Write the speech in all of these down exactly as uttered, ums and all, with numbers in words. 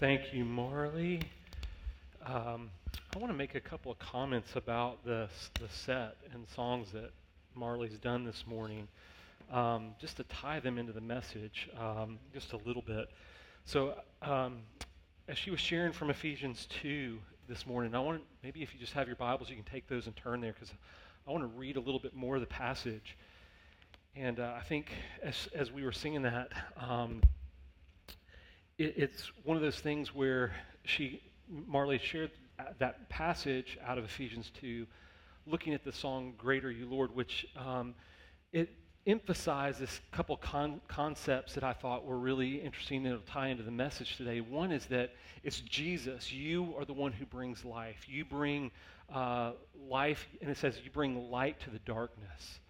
Thank you, Marley. Um, I want to make a couple of comments about the, the set and songs that Marley's done this morning, um, just to tie them into the message um, just a little bit. So um, as she was sharing from Ephesians two this morning, I want maybe if you just have your Bibles, you can take those and turn there, because I want to read a little bit more of the passage. And uh, I think as, as we were singing that, um, it, it's one of those things where she, Marley shared that passage out of Ephesians two, looking at the song "Greater You Lord," which um, it emphasized this couple con- concepts that I thought were really interesting and it'll tie into the message today. One is that it's Jesus. You are the one who brings life. You bring uh, life, and it says you bring light to the darkness.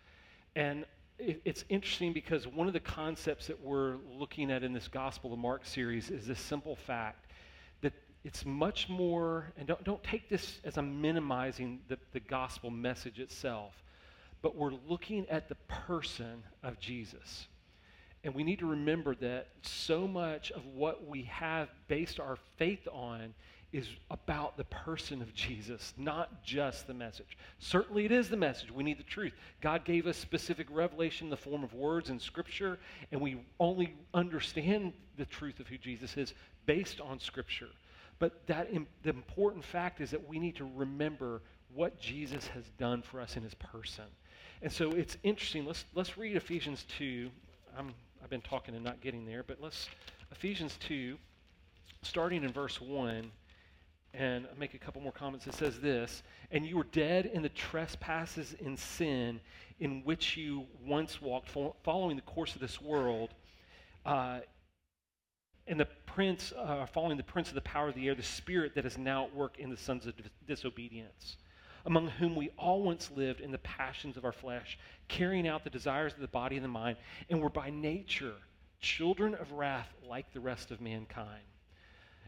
And it, it's interesting because one of the concepts that we're looking at in this Gospel of Mark series is this simple fact. It's much more, and don't, don't take this as I'm minimizing the, the gospel message itself, but we're looking at the person of Jesus. And we need to remember that so much of what we have based our faith on is about the person of Jesus, not just the message. Certainly it is the message. We need the truth. God gave us specific revelation in the form of words in Scripture, and we only understand the truth of who Jesus is based on Scripture. But that im- the important fact is that we need to remember what Jesus has done for us in his person. And so it's interesting. Let's let's read Ephesians two. I'm, I've been talking and not getting there, but let's, Ephesians two, starting in verse one, and I'll make a couple more comments. It says this, "And you were dead in the trespasses and sin in which you once walked, fo- following the course of this world, uh, and the prince, uh, following the prince of the power of the air, the spirit that is now at work in the sons of dis- disobedience, among whom we all once lived in the passions of our flesh, carrying out the desires of the body and the mind, and were by nature children of wrath like the rest of mankind."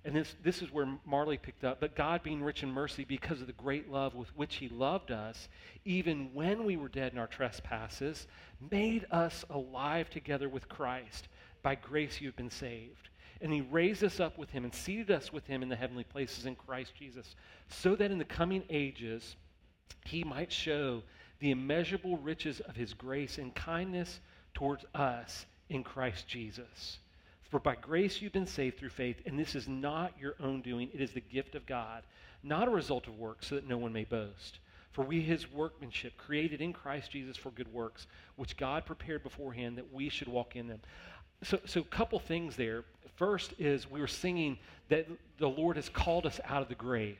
And this, this is where Marley picked up, "But God being rich in mercy, because of the great love with which he loved us, even when we were dead in our trespasses, made us alive together with Christ. By grace you have been saved. And he raised us up with him and seated us with him in the heavenly places in Christ Jesus, so that in the coming ages he might show the immeasurable riches of his grace and kindness towards us in Christ Jesus. For by grace you've been saved through faith, and this is not your own doing. It is the gift of God, not a result of works, so that no one may boast. For we his workmanship, created in Christ Jesus for good works, which God prepared beforehand that we should walk in them." So so a couple things there. First is we were singing that the Lord has called us out of the grave.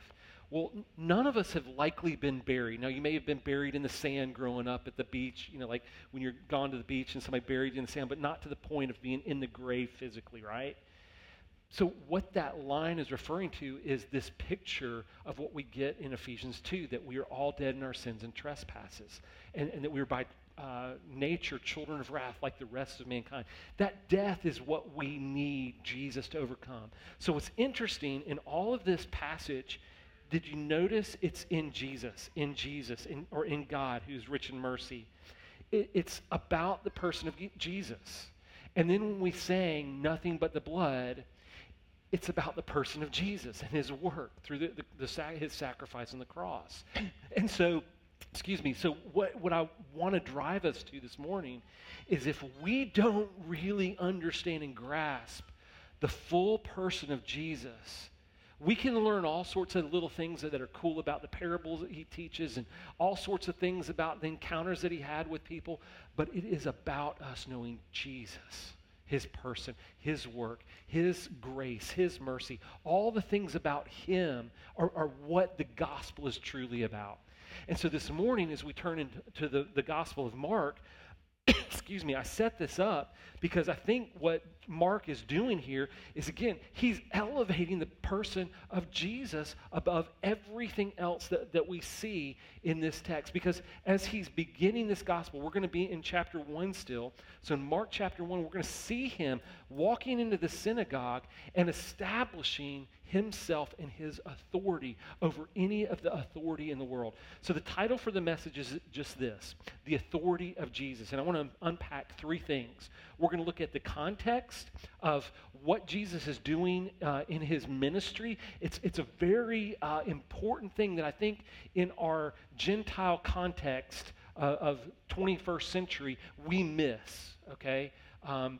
Well, none of us have likely been buried. Now, you may have been buried in the sand growing up at the beach, you know, like when you're gone to the beach and somebody buried you in the sand, but not to the point of being in the grave physically, right? So what that line is referring to is this picture of what we get in Ephesians two, that we are all dead in our sins and trespasses, and, and that we were by Uh, nature, children of wrath, like the rest of mankind. That death is what we need Jesus to overcome. So what's interesting in all of this passage, did you notice it's in Jesus, in Jesus, in, or in God who's rich in mercy? It, it's about the person of Jesus. And then when we sang "Nothing But the Blood," it's about the person of Jesus and his work through the, the, the sac- his sacrifice on the cross. And so Excuse me. So what, what I want to drive us to this morning is, if we don't really understand and grasp the full person of Jesus, we can learn all sorts of little things that, that are cool about the parables that he teaches and all sorts of things about the encounters that he had with people, but it is about us knowing Jesus, his person, his work, his grace, his mercy. All the things about him are, are what the gospel is truly about. And so this morning, as we turn into the, the Gospel of Mark, excuse me, I set this up because I think what Mark is doing here is, again, he's elevating the person of Jesus above everything else that, that we see in this text. Because as he's beginning this gospel, we're going to be in chapter one still. So in Mark chapter one, we're going to see him walking into the synagogue and establishing himself and his authority over any of the authority in the world. So the title for the message is just this, "The Authority of Jesus." And I want to unpack three things. We're going to look at the context of what Jesus is doing uh, in his ministry. It's, it's a very uh, important thing that I think in our Gentile context uh, of twenty-first century, we miss, okay? Um,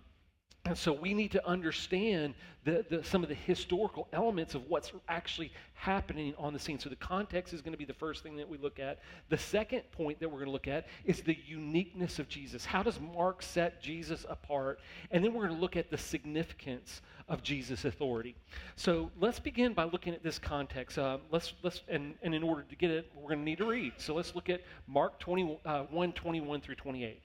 and so we need to understand the, the, some of the historical elements of what's actually happening on the scene. So the context is going to be the first thing that we look at. The second point that we're going to look at is the uniqueness of Jesus. How does Mark set Jesus apart? And then we're going to look at the significance of Jesus' authority. So let's begin by looking at this context. Uh, let's let's and, and in order to get it, we're going to need to read. So let's look at Mark twenty-one, twenty-one through twenty-eight.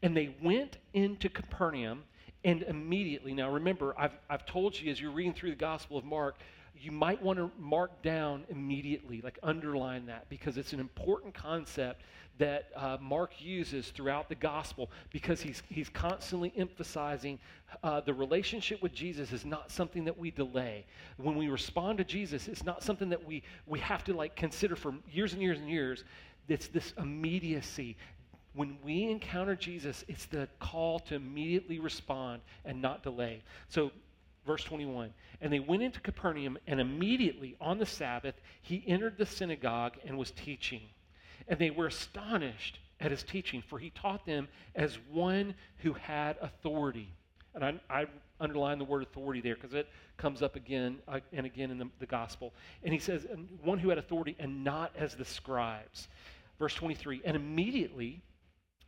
And they went into Capernaum, and immediately, now remember, I've I've told you as you're reading through the Gospel of Mark, you might want to mark down immediately, like underline that, because it's an important concept that uh, Mark uses throughout the gospel, because he's he's constantly emphasizing uh, the relationship with Jesus is not something that we delay. When we respond to Jesus, it's not something that we we have to like consider for years and years and years. It's this immediacy. When we encounter Jesus, it's the call to immediately respond and not delay. So verse twenty-one, and they went into Capernaum, and immediately on the Sabbath, he entered the synagogue and was teaching. And they were astonished at his teaching, for he taught them as one who had authority. And I, I underline the word authority there because it comes up again uh, and again in the, the gospel. And he says, one who had authority and not as the scribes. Verse twenty-three, and immediately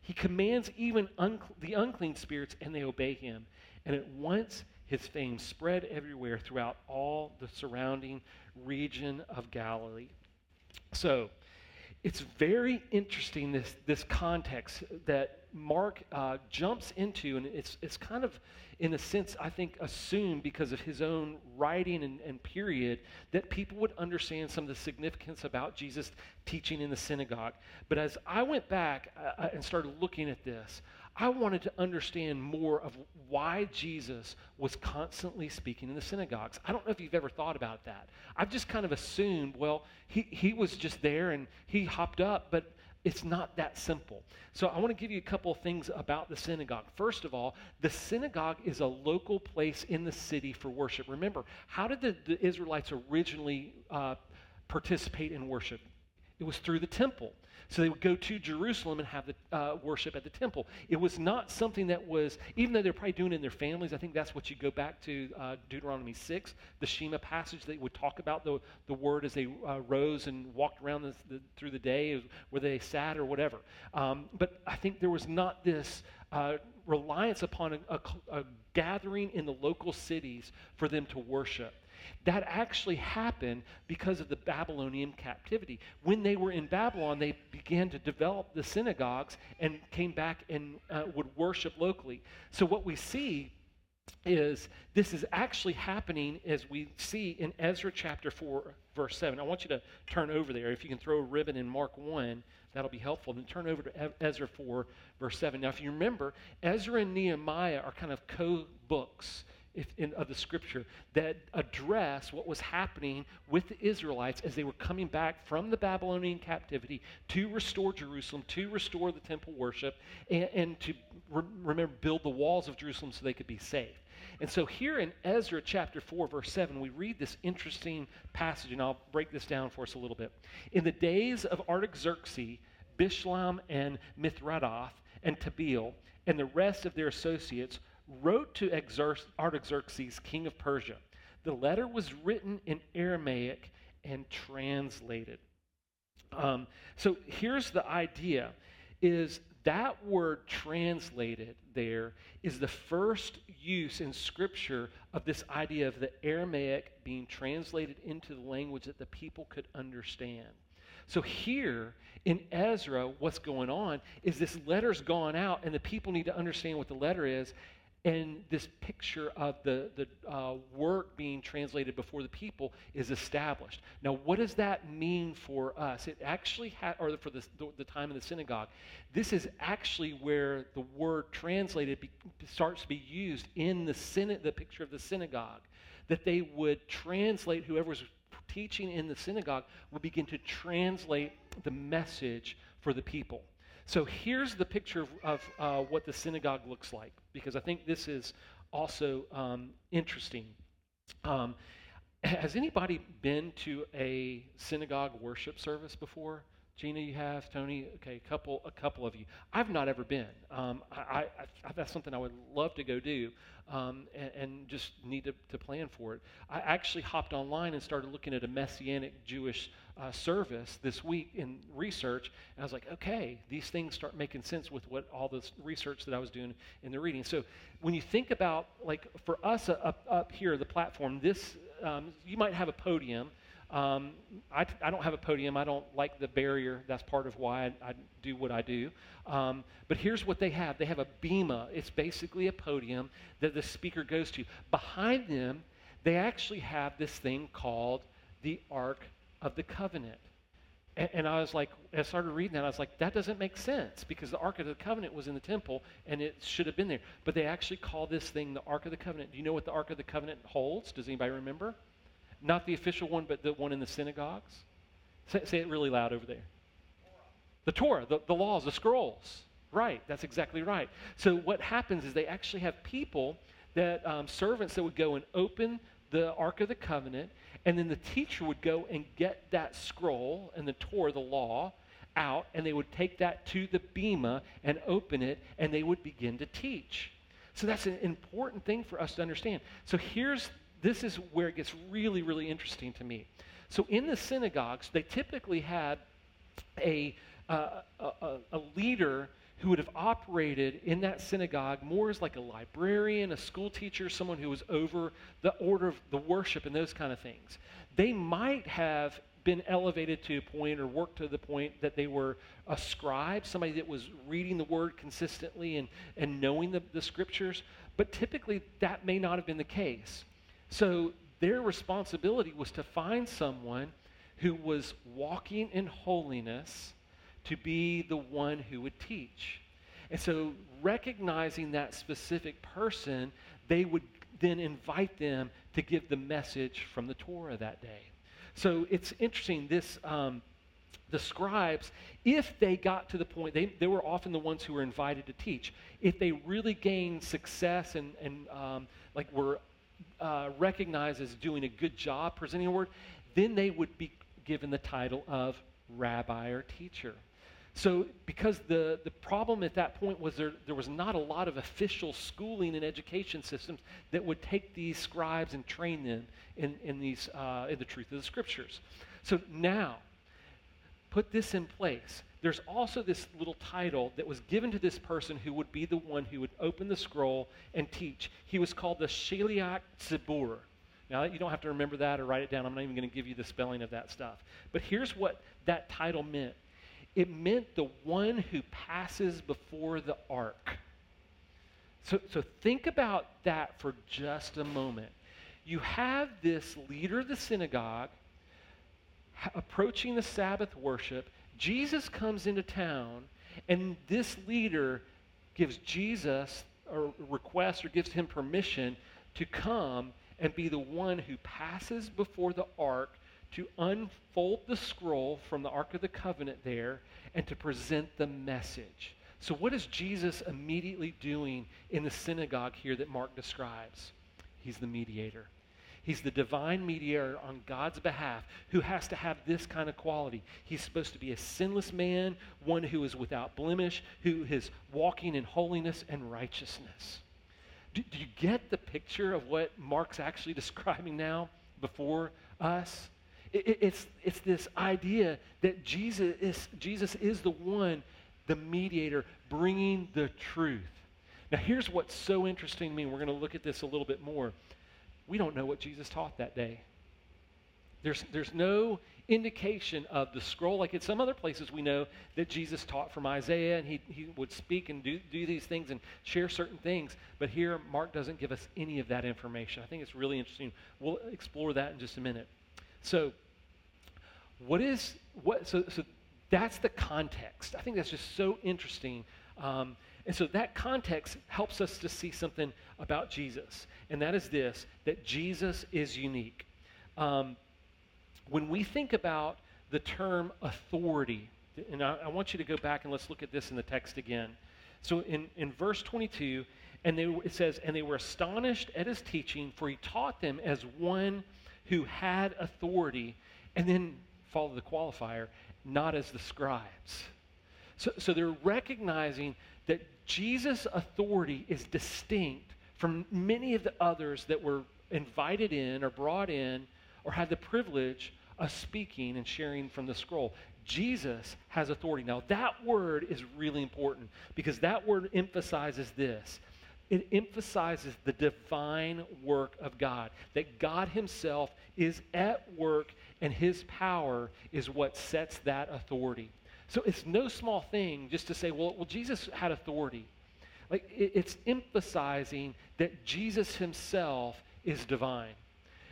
He commands even unc- the unclean spirits, and they obey him." And at once his fame spread everywhere throughout all the surrounding region of Galilee. So it's very interesting, this, this context that Mark uh, jumps into, and it's it's kind of, in a sense, I think, assumed because of his own writing and, and period that people would understand some of the significance about Jesus teaching in the synagogue. But as I went back uh, and started looking at this, I wanted to understand more of why Jesus was constantly speaking in the synagogues. I don't know if you've ever thought about that. I've just kind of assumed, well, he, he was just there and he hopped up, but it's not that simple. So I want to give you a couple of things about the synagogue. First of all, the synagogue is a local place in the city for worship. Remember, how did the, the Israelites originally uh, participate in worship? It was through the temple. So they would go to Jerusalem and have the uh, worship at the temple. It was not something that was, even though they're probably doing it in their families, I think that's what you go back to uh, Deuteronomy six, the Shema passage that would talk about the, the word as they uh, rose and walked around the, the, through the day, where they sat or whatever. Um, but I think there was not this uh, reliance upon a, a, a gathering in the local cities for them to worship. That actually happened because of the Babylonian captivity. When they were in Babylon, they began to develop the synagogues and came back and uh, would worship locally. So what we see is this is actually happening as we see in Ezra chapter four, verse seven. I want you to turn over there. If you can throw a ribbon in Mark one, that'll be helpful. Then turn over to Ezra four, verse seven. Now, if you remember, Ezra and Nehemiah are kind of co-books If in, of the scripture that address what was happening with the Israelites as they were coming back from the Babylonian captivity to restore Jerusalem, to restore the temple worship, and, and to re- remember build the walls of Jerusalem so they could be safe. And so here in Ezra chapter four, verse seven, we read this interesting passage, and I'll break this down for us a little bit. In the days of Artaxerxes, Bishlam and Mithradoth and Tabil and the rest of their associates wrote to Artaxerxes, king of Persia. The letter was written in Aramaic and translated. Um, so here's the idea, is that word translated there is the first use in Scripture of this idea of the Aramaic being translated into the language that the people could understand. So here in Ezra, what's going on is this letter's gone out, and the people need to understand what the letter is. And this picture of the, the uh, work being translated before the people is established. Now, what does that mean for us? It actually, ha- or for the, the time in the synagogue, this is actually where the word translated be- starts to be used in the, syn- the picture of the synagogue, that they would translate, whoever was teaching in the synagogue would begin to translate the message for the people. So here's the picture of, of uh, what the synagogue looks like, because I think this is also um, interesting. Um, has anybody been to a synagogue worship service before? Gina, you have. Tony, okay, a couple, a couple of you. I've not ever been. Um, I, I, that's something I would love to go do, um, and, and just need to, to plan for it. I actually hopped online and started looking at a Messianic Jewish uh, service this week in research, and I was like, okay, these things start making sense with what all this research that I was doing in the reading. So when you think about, like, for us uh, up, up here, the platform, this um, you might have a podium. Um, I, I don't have a podium. I don't like the barrier. That's part of why I, I do what I do. Um, but here's what they have. They have a bema. It's basically a podium that the speaker goes to. Behind them, they actually have this thing called the Ark of the Covenant. And, and I was like, I started reading that. I was like, that doesn't make sense, because the Ark of the Covenant was in the temple, and it should have been there. But they actually call this thing the Ark of the Covenant. Do you know what the Ark of the Covenant holds? Does anybody remember? Not the official one, but the one in the synagogues. Say, say it really loud over there. The Torah, the, the laws, the scrolls. Right, that's exactly right. So what happens is they actually have people, that um, servants that would go and open the Ark of the Covenant, and then the teacher would go and get that scroll and the Torah, the law, out, and they would take that to the bema and open it, and they would begin to teach. So that's an important thing for us to understand. So here's This is where it gets really, really interesting to me. So in the synagogues, they typically had a, uh, a, a leader who would have operated in that synagogue more as like a librarian, a school teacher, someone who was over the order of the worship and those kind of things. They might have been elevated to a point or worked to the point that they were a scribe, somebody that was reading the word consistently and, and knowing the, the scriptures, but typically that may not have been the case. So their responsibility was to find someone who was walking in holiness to be the one who would teach. And so recognizing that specific person, they would then invite them to give the message from the Torah that day. So it's interesting, this, um, the scribes, if they got to the point, they, they were often the ones who were invited to teach. If they really gained success and, and um, like were Uh, recognized as doing a good job presenting a word, then they would be given the title of rabbi or teacher. So because the, the problem at that point was there, there was not a lot of official schooling and education systems that would take these scribes and train them in, in, these, uh, in the truth of the scriptures. So now, put this in place. There's also this little title that was given to this person who would be the one who would open the scroll and teach. He was called the Shaliach Tzibur. Now, you don't have to remember that or write it down. I'm not even going to give you the spelling of that stuff. But here's what that title meant. It meant the one who passes before the ark. So, so think about that for just a moment. You have this leader of the synagogue approaching the Sabbath worship. Jesus comes into town, and this leader gives Jesus a request or gives him permission to come and be the one who passes before the ark to unfold the scroll from the Ark of the Covenant there and to present the message. So what is Jesus immediately doing in the synagogue here that Mark describes? He's the mediator. He's the divine mediator on God's behalf who has to have this kind of quality. He's supposed to be a sinless man, one who is without blemish, who is walking in holiness and righteousness. Do, do you get the picture of what Mark's actually describing now before us? It, it, it's, it's this idea that Jesus is, Jesus is the one, the mediator, bringing the truth. Now, here's what's so interesting to me. We're going to look at this a little bit more. We don't know what Jesus taught that day. There's, there's no indication of the scroll, like in some other places we know that Jesus taught from Isaiah, and he, he would speak and do, do these things and share certain things. But here, Mark doesn't give us any of that information. I think it's really interesting. We'll explore that in just a minute. So, what is what? So, so that's the context. I think that's just so interesting. Um, and so that context helps us to see something about Jesus, and that is this: that Jesus is unique. Um, When we think about the term authority, and I, I want you to go back and let's look at this in the text again. So in, in verse twenty-two, and they, it says, and they were astonished at his teaching, for he taught them as one who had authority, and then follow the qualifier, not as the scribes. So, so they're recognizing that Jesus' authority is distinct from many of the others that were invited in or brought in or had the privilege of speaking and sharing from the scroll. Jesus has authority. Now, that word is really important because that word emphasizes this. It emphasizes the divine work of God, that God himself is at work and his power is what sets that authority. So it's no small thing just to say, well, well Jesus had authority. Like it, it's emphasizing that Jesus himself is divine.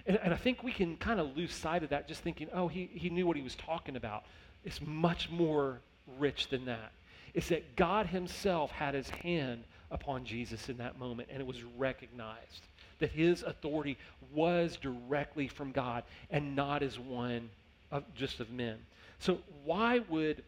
And, and I think we can kind of lose sight of that just thinking, oh, he, he knew what he was talking about. It's much more rich than that. It's that God himself had his hand upon Jesus in that moment, and it was recognized that his authority was directly from God and not as one of just of men. So why would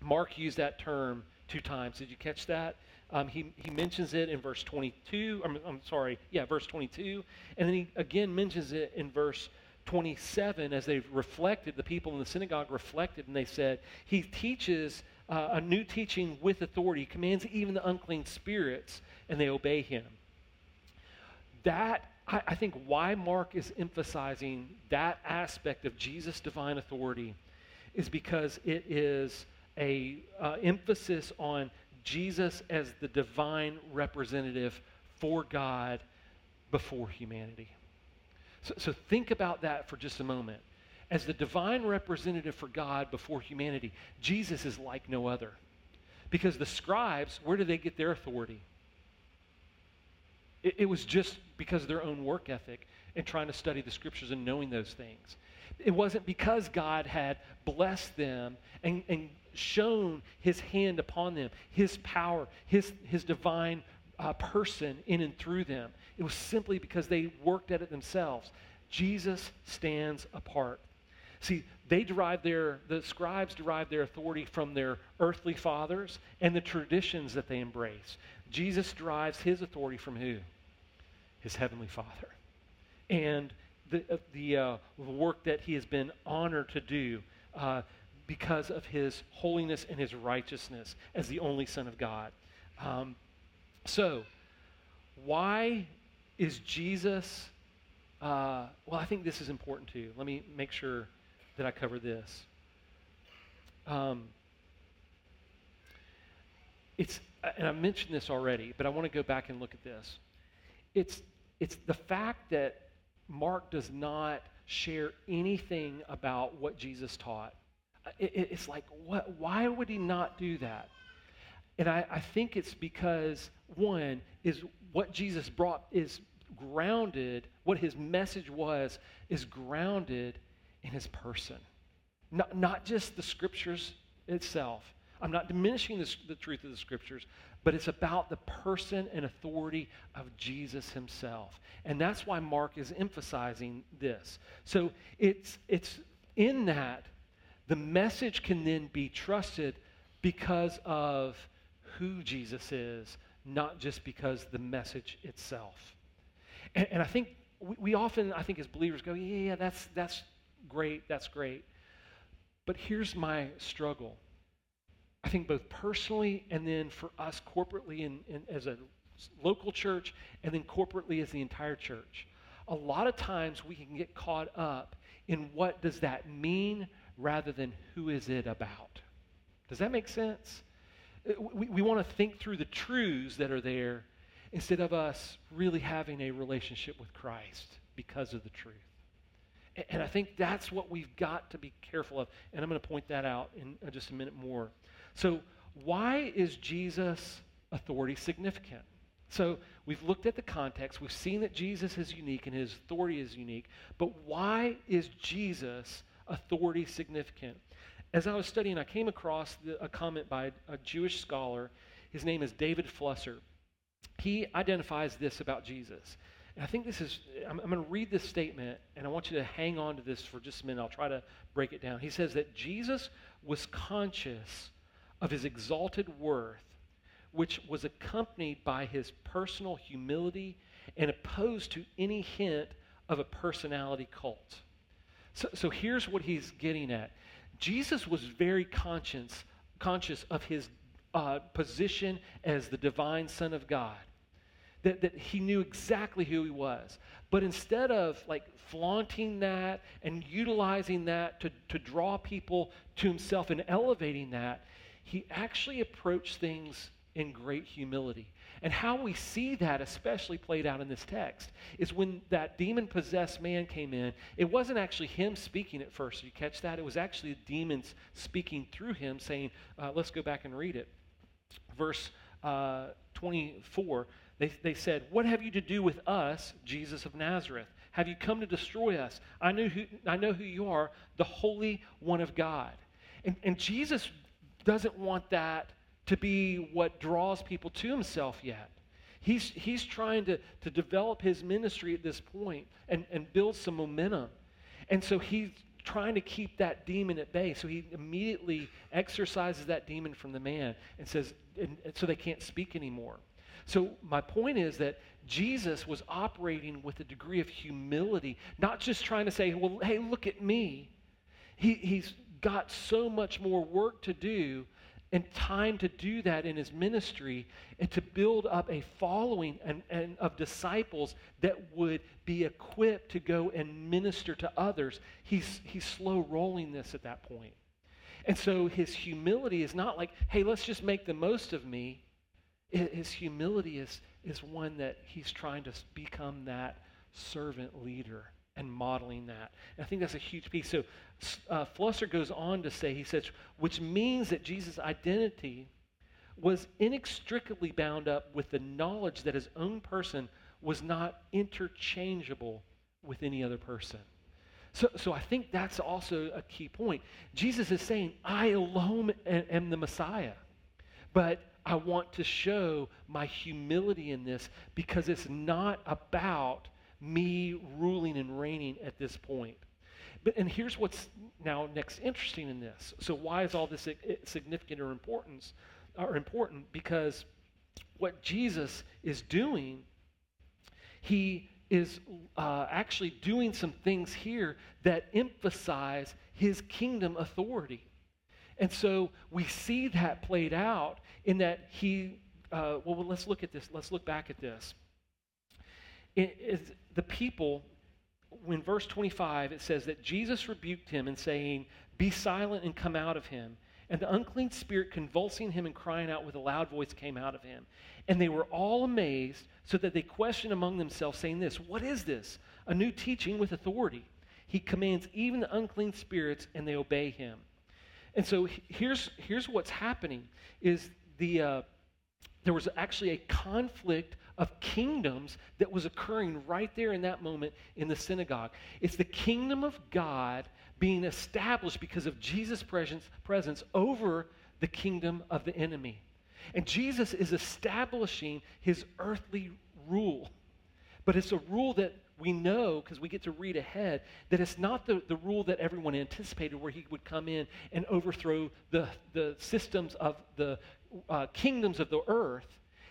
Mark use that term two times? Did you catch that? Um, he, he mentions it in verse twenty-two, I'm, I'm sorry, yeah, verse twenty-two, and then he again mentions it in verse twenty-seven as they've reflected, the people in the synagogue reflected, and they said, he teaches uh, a new teaching with authority, commands even the unclean spirits, and they obey him. That, I, I think why Mark is emphasizing that aspect of Jesus' divine authority is because it is a uh, emphasis on Jesus as the divine representative for God before humanity. So, so think about that for just a moment. As the divine representative for God before humanity, Jesus is like no other. Because the scribes, where did they get their authority? It, it was just because of their own work ethic and trying to study the scriptures and knowing those things. It wasn't because God had blessed them and, and shown his hand upon them, his power, his, his divine uh, person in and through them. It was simply because they worked at it themselves. Jesus stands apart. See, they derive their, the scribes derive their authority from their earthly fathers and the traditions that they embrace. Jesus derives his authority from who? His heavenly Father. And the, uh, the uh, work that he has been honored to do uh, because of his holiness and his righteousness as the only Son of God. Um, so, why is Jesus, uh, well, I think this is important too. Let me make sure that I cover this. Um, it's, and I mentioned this already, but I want to go back and look at this. It's, it's the fact that Mark does not share anything about what Jesus taught. It's like, what, why would he not do that? And I, I think it's because, one, is what Jesus brought is grounded, what his message was is grounded in his person. Not, not just the scriptures itself. I'm not diminishing the, the truth of the scriptures, but it's about the person and authority of Jesus himself. And that's why Mark is emphasizing this. So it's it's in that the message can then be trusted because of who Jesus is, not just because the message itself. And, and I think we, we often, I think as believers, go, yeah, yeah, that's, that's great, that's great. But here's my struggle. I think both personally and then for us corporately and, and as a local church and then corporately as the entire church. A lot of times we can get caught up in what does that mean rather than who is it about. Does that make sense? We, we want to think through the truths that are there instead of us really having a relationship with Christ because of the truth. And I think that's what we've got to be careful of. And I'm going to point that out in just a minute more. So why is Jesus' authority significant? So we've looked at the context. We've seen that Jesus is unique and his authority is unique. But why is Jesus' authority significant? As I was studying, I came across the, a comment by a, a Jewish scholar. His name is David Flusser. He identifies this about Jesus. And I think this is, I'm, I'm going to read this statement, and I want you to hang on to this for just a minute. I'll try to break it down. He says that Jesus was conscious of his exalted worth, which was accompanied by his personal humility and opposed to any hint of a personality cult. So, so here's what he's getting at. Jesus was very conscious, conscious of his uh, position as the divine Son of God, that, that he knew exactly who he was. But instead of like flaunting that and utilizing that to, to draw people to himself and elevating that, he actually approached things in great humility. And how we see that especially played out in this text is when that demon-possessed man came in, it wasn't actually him speaking at first. You catch that? It was actually the demons speaking through him saying, uh, let's go back and read it. Verse uh, twenty-four, they, they said, "What have you to do with us, Jesus of Nazareth? Have you come to destroy us? I knew who, I know who you are, the Holy One of God." And, and Jesus doesn't want that to be what draws people to himself yet. He's, he's trying to, to develop his ministry at this point and, and build some momentum. And so he's trying to keep that demon at bay. So he immediately exorcises that demon from the man and says, and, and so they can't speak anymore. So my point is that Jesus was operating with a degree of humility, not just trying to say, well, hey, look at me. He, he's got so much more work to do and time to do that in his ministry and to build up a following and, and of disciples that would be equipped to go and minister to others. He's, he's slow rolling this at that point. And so his humility is not like, hey, let's just make the most of me. His humility is, is one that he's trying to become that servant leader and modeling that. And I think that's a huge piece. So uh, Flusser goes on to say, he says, which means that Jesus' identity was inextricably bound up with the knowledge that his own person was not interchangeable with any other person. So, so I think that's also a key point. Jesus is saying, I alone am the Messiah, but I want to show my humility in this because it's not about me ruling and reigning at this point. But, and here's what's now next interesting in this. So why is all this significant or importance or important? Because what Jesus is doing, he is uh, actually doing some things here that emphasize his kingdom authority. And so we see that played out in that he, uh, well, let's look at this. Let's look back at this. It is the people, when verse twenty-five, it says that Jesus rebuked him and saying, "Be silent and come out of him." And the unclean spirit convulsing him and crying out with a loud voice came out of him. And they were all amazed, so that they questioned among themselves, saying this, "What is this? A new teaching with authority. He commands even the unclean spirits, and they obey him." And so here's, here's what's happening is the uh, there was actually a conflict of kingdoms that was occurring right there in that moment in the synagogue. It's the kingdom of God being established because of Jesus' presence, presence over the kingdom of the enemy. And Jesus is establishing his earthly rule. But it's a rule that we know, because we get to read ahead, that it's not the, the rule that everyone anticipated where he would come in and overthrow the, the systems of the uh, kingdoms of the earth.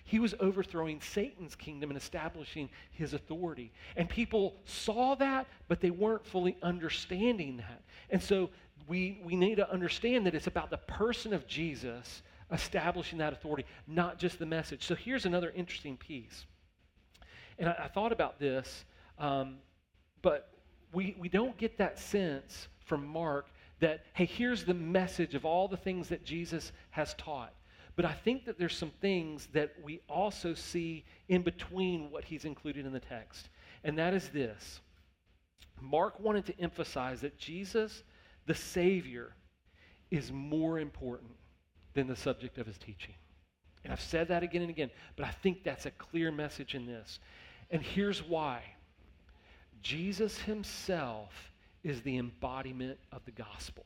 He was overthrowing Satan's kingdom and establishing his authority. And people saw that, but they weren't fully understanding that. And so we, we need to understand that it's about the person of Jesus establishing that authority, not just the message. So here's another interesting piece. And I, I thought about this, um, but we, we don't get that sense from Mark that, hey, here's the message of all the things that Jesus has taught. But I think that there's some things that we also see in between what he's included in the text. And that is this. Mark wanted to emphasize that Jesus, the Savior, is more important than the subject of his teaching. And I've said that again and again, but I think that's a clear message in this. And here's why. Jesus himself is the embodiment of the gospel.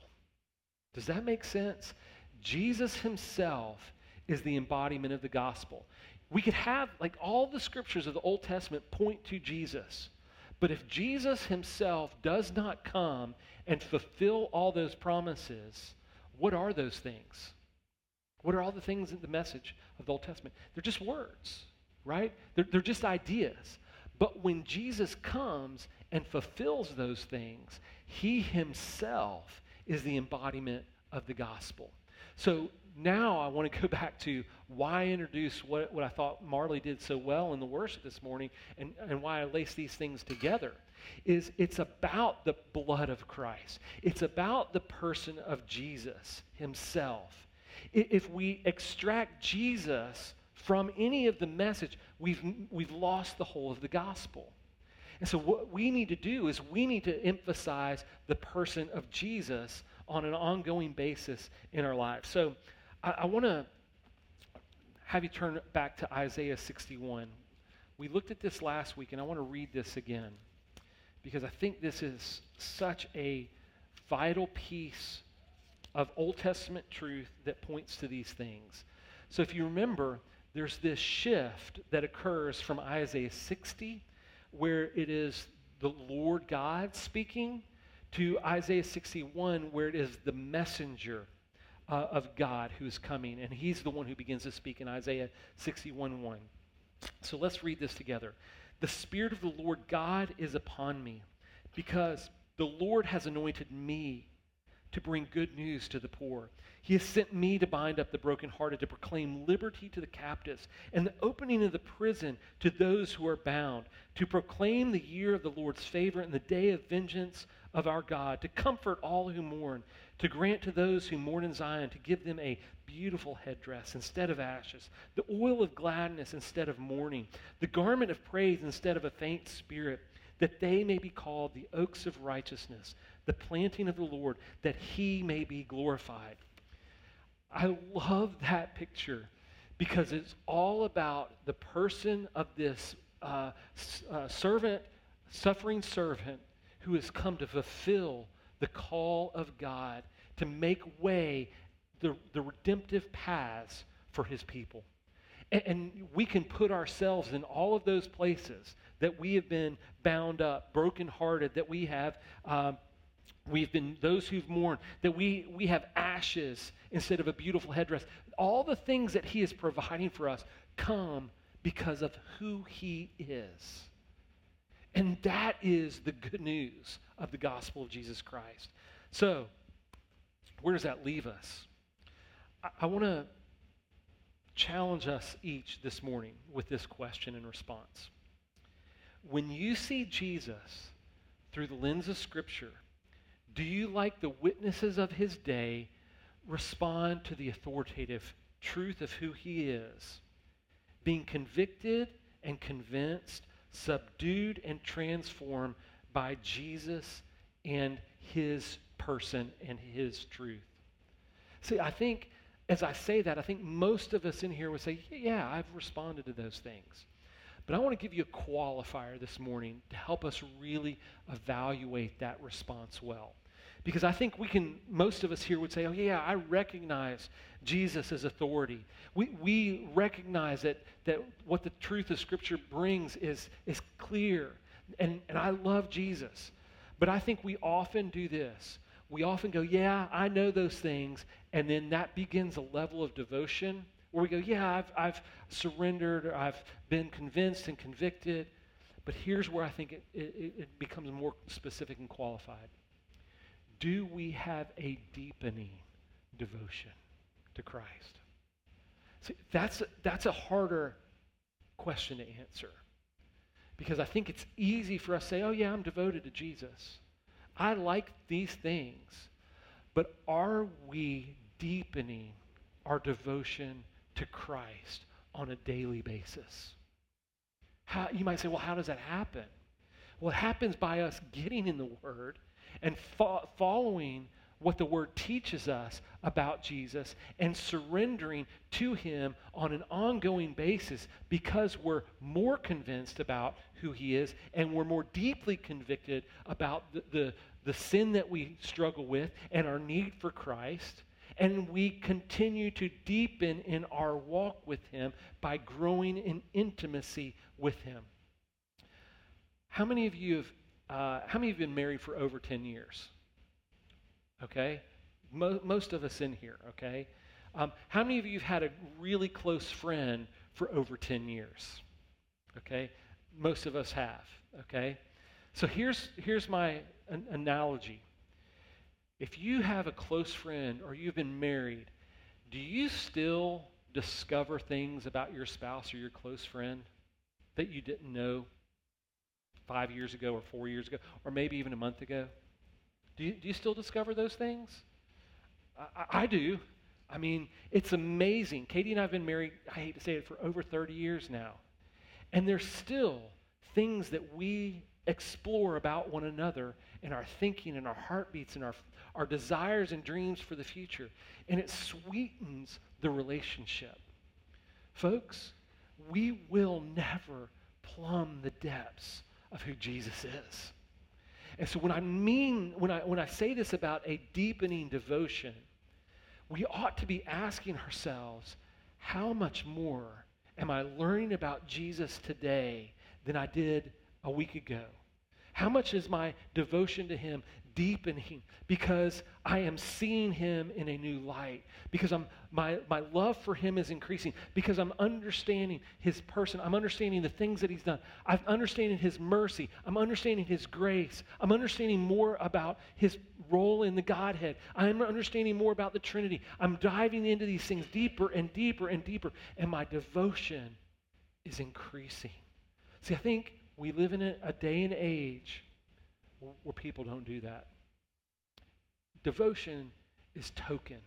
Does that make sense? Jesus himself is the embodiment of the gospel. We could have, like, all the scriptures of the Old Testament point to Jesus. But if Jesus himself does not come and fulfill all those promises, what are those things? What are all the things in the message of the Old Testament? They're just words, right? They're, they're just ideas. But when Jesus comes and fulfills those things, he himself is the embodiment of the gospel. So now I want to go back to why I introduced what, what I thought Marley did so well in the worship this morning, and, and why I lace these things together, is it's about the blood of Christ. It's about the person of Jesus himself. If we extract Jesus from any of the message, we've we've lost the whole of the gospel. And so what we need to do is we need to emphasize the person of Jesus on an ongoing basis in our lives. So I, I want to have you turn back to Isaiah sixty-one. We looked at this last week, and I want to read this again because I think this is such a vital piece of Old Testament truth that points to these things. So if you remember, there's this shift that occurs from Isaiah sixty, where it is the Lord God speaking, to Isaiah sixty-one, where it is the messenger uh, of God who is coming, and he's the one who begins to speak in Isaiah sixty-one one. So let's read this together. The Spirit of the Lord God is upon me, because the Lord has anointed me to bring good news to the poor. He has sent me to bind up the brokenhearted, to proclaim liberty to the captives, and the opening of the prison to those who are bound, to proclaim the year of the Lord's favor and the day of vengeance of our God, to comfort all who mourn, to grant to those who mourn in Zion, to give them a beautiful headdress instead of ashes, the oil of gladness instead of mourning, the garment of praise instead of a faint spirit, that they may be called the oaks of righteousness, the planting of the Lord, that he may be glorified. I love that picture because it's all about the person of this uh, uh, servant, suffering servant, who has come to fulfill the call of God to make way the, the redemptive paths for his people. And, and we can put ourselves in all of those places that we have been bound up, brokenhearted, that we have... Um, We've been those who've mourned, that we, we have ashes instead of a beautiful headdress. All the things that he is providing for us come because of who he is. And that is the good news of the gospel of Jesus Christ. So, where does that leave us? I, I want to challenge us each this morning with this question and response. When you see Jesus through the lens of Scripture, do you, like the witnesses of his day, respond to the authoritative truth of who he is, being convicted and convinced, subdued and transformed by Jesus and his person and his truth? See, I think, as I say that, I think most of us in here would say, yeah, I've responded to those things. But I want to give you a qualifier this morning to help us really evaluate that response well. Because I think we can, most of us here would say, oh yeah, I recognize Jesus' authority. We we recognize that that what the truth of Scripture brings is, is clear. And, and I love Jesus. But I think we often do this. We often go, yeah, I know those things. And then that begins a level of devotion where we go, yeah, I've, I've surrendered, or I've been convinced and convicted. But here's where I think it, it, it becomes more specific and qualified. Do we have a deepening devotion to Christ? See, that's a, that's a harder question to answer, because I think it's easy for us to say, oh yeah, I'm devoted to Jesus. I like these things. But are we deepening our devotion to Christ on a daily basis? How, you might say, well, how does that happen? Well, it happens by us getting in the Word and fo- following what the Word teaches us about Jesus and surrendering to Him on an ongoing basis because we're more convinced about who He is and we're more deeply convicted about the, the, the sin that we struggle with and our need for Christ. And we continue to deepen in our walk with Him by growing in intimacy with Him. How many of you have, uh, how many have been married for over ten years? Okay? Most of us in here, okay? Um, how many of you have had a really close friend for over ten years? Okay? Most of us have, okay? So here's, here's my an- analogy. If you have a close friend or you've been married, do you still discover things about your spouse or your close friend that you didn't know five years ago or four years ago or maybe even a month ago? Do you, do you still discover those things? I, I do. I mean, it's amazing. Katie and I have been married, I hate to say it, for over thirty years now. And there's still things that we explore about one another in our thinking and our heartbeats and our, our desires and dreams for the future. And it sweetens the relationship. Folks, we will never plumb the depths of who Jesus is. And so when I mean, when I when I say this about a deepening devotion, we ought to be asking ourselves, how much more am I learning about Jesus today than I did a week ago? How much is my devotion to Him deepening because I am seeing Him in a new light, because I'm my, my love for Him is increasing, because I'm understanding His person, I'm understanding the things that He's done, I'm understanding His mercy, I'm understanding His grace, I'm understanding more about His role in the Godhead, I'm understanding more about the Trinity, I'm diving into these things deeper and deeper and deeper, and my devotion is increasing. See, I think we live in a day and age where people don't do that. Devotion is token.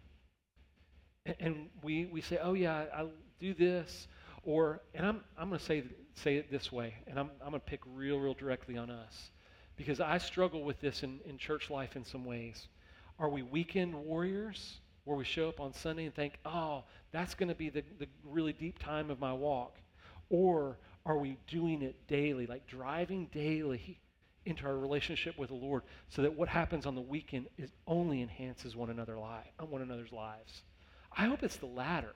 And we, we say, oh yeah, I, I do this, or, and I'm I'm going to say say it this way, and I'm I'm going to pick real, real directly on us, because I struggle with this in, in church life in some ways. Are we weekend warriors, where we show up on Sunday and think, oh, that's going to be the, the really deep time of my walk? Or are we doing it daily, like driving daily into our relationship with the Lord, so that what happens on the weekend is only enhances one another life, one another's lives? I hope it's the latter,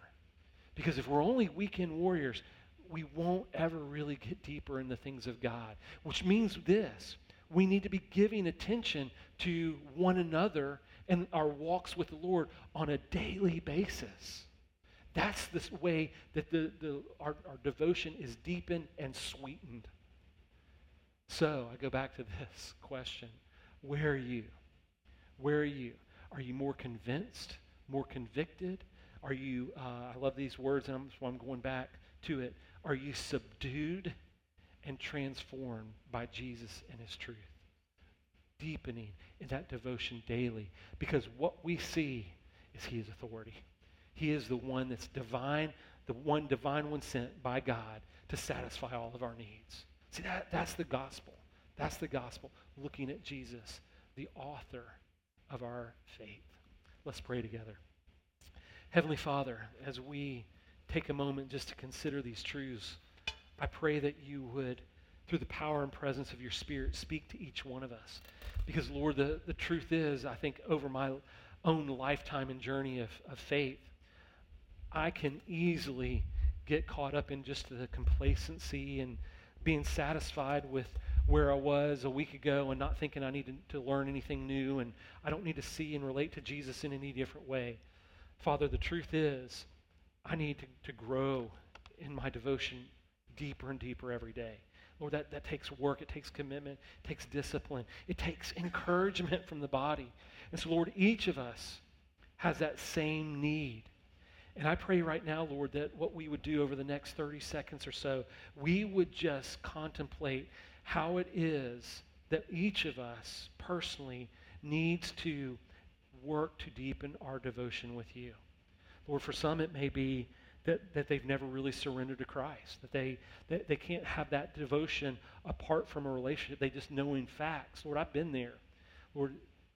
because if we're only weekend warriors, we won't ever really get deeper in the things of God, which means this: we need to be giving attention to one another and our walks with the Lord on a daily basis. That's the way that the, the, our, our devotion is deepened and sweetened. So I go back to this question. Where are you? Where are you? Are you more convinced, more convicted? Are you, uh, I love these words, and I'm, so I'm going back to it. Are you subdued and transformed by Jesus and His truth? Deepening in that devotion daily. Because what we see is He is authority. He is the one that's divine, the one divine one sent by God to satisfy all of our needs. See, that, that's the gospel. That's the gospel, looking at Jesus, the author of our faith. Let's pray together. Heavenly Father, as we take a moment just to consider these truths, I pray that you would, through the power and presence of your Spirit, speak to each one of us. Because, Lord, the, the truth is, I think over my own lifetime and journey of, of faith, I can easily get caught up in just the complacency and being satisfied with where I was a week ago and not thinking I need to, to learn anything new, and I don't need to see and relate to Jesus in any different way. Father, the truth is, I need to, to grow in my devotion deeper and deeper every day. Lord, that, that takes work, it takes commitment, it takes discipline, it takes encouragement from the body. And so, Lord, each of us has that same need. And I pray right now, Lord, that what we would do over the next thirty seconds or so, we would just contemplate how it is that each of us personally needs to work to deepen our devotion with you. Lord, for some it may be that, that they've never really surrendered to Christ, that they, they they can't have that devotion apart from a relationship. They just know in facts, Lord, I've been there. Lord,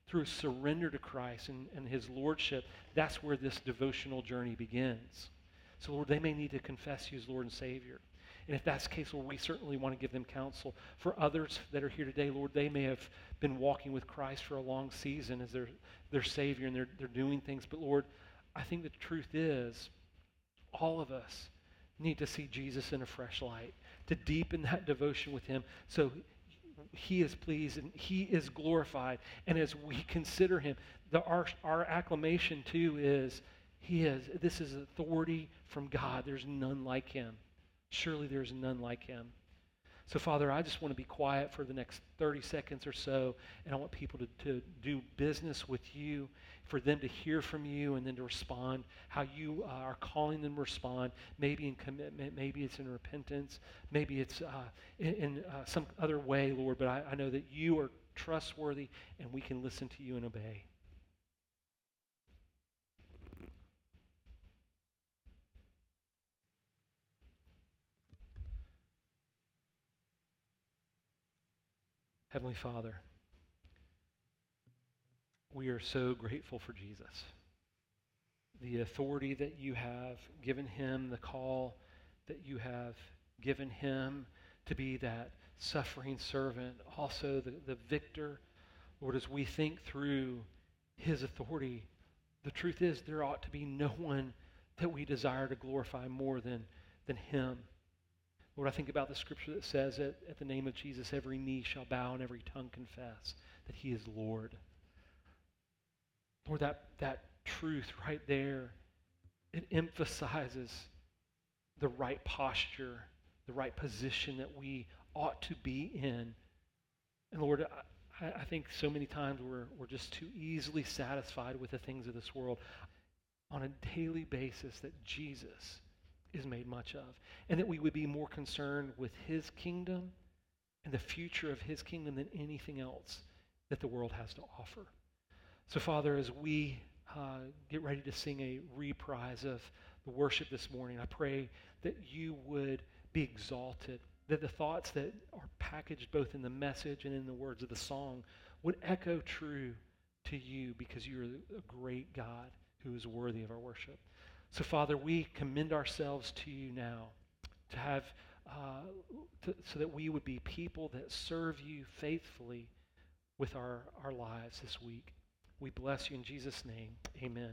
through surrender to Christ and, and his lordship, that's where this devotional journey begins. So, Lord, they may need to confess you as Lord and Savior. And if that's the case, Lord, we certainly want to give them counsel. For others that are here today, Lord, they may have been walking with Christ for a long season as their, their Savior, and they're, they're doing things. But, Lord, I think the truth is all of us need to see Jesus in a fresh light, to deepen that devotion with him so he is pleased and he is glorified. And as we consider him, the, our, our acclamation, too, is he is. This is authority from God. There's none like him. Surely there's none like him. So, Father, I just want to be quiet for the next thirty seconds or so, and I want people to, to do business with you, for them to hear from you, and then to respond how you uh, are calling them to respond, maybe in commitment, maybe it's in repentance, maybe it's uh, in, in uh, some other way, Lord, but I, I know that you are trustworthy, and we can listen to you and obey. Heavenly Father, we are so grateful for Jesus, the authority that you have given him, the call that you have given him to be that suffering servant, also the, the victor. Lord, as we think through his authority, the truth is there ought to be no one that we desire to glorify more than, than him. Lord, I think about the scripture that says that at the name of Jesus, every knee shall bow and every tongue confess that he is Lord. Lord, that, that truth right there, it emphasizes the right posture, the right position that we ought to be in. And Lord, I, I think so many times we're, we're just too easily satisfied with the things of this world on a daily basis that Jesus is made much of, and that we would be more concerned with his kingdom and the future of his kingdom than anything else that the world has to offer. So, Father, as we uh, get ready to sing a reprise of the worship this morning, I pray that you would be exalted, that the thoughts that are packaged both in the message and in the words of the song would echo true to you, because you are a great God who is worthy of our worship. So, Father, we commend ourselves to you now to have, uh, to, so that we would be people that serve you faithfully with our, our lives this week. We bless you in Jesus' name. Amen.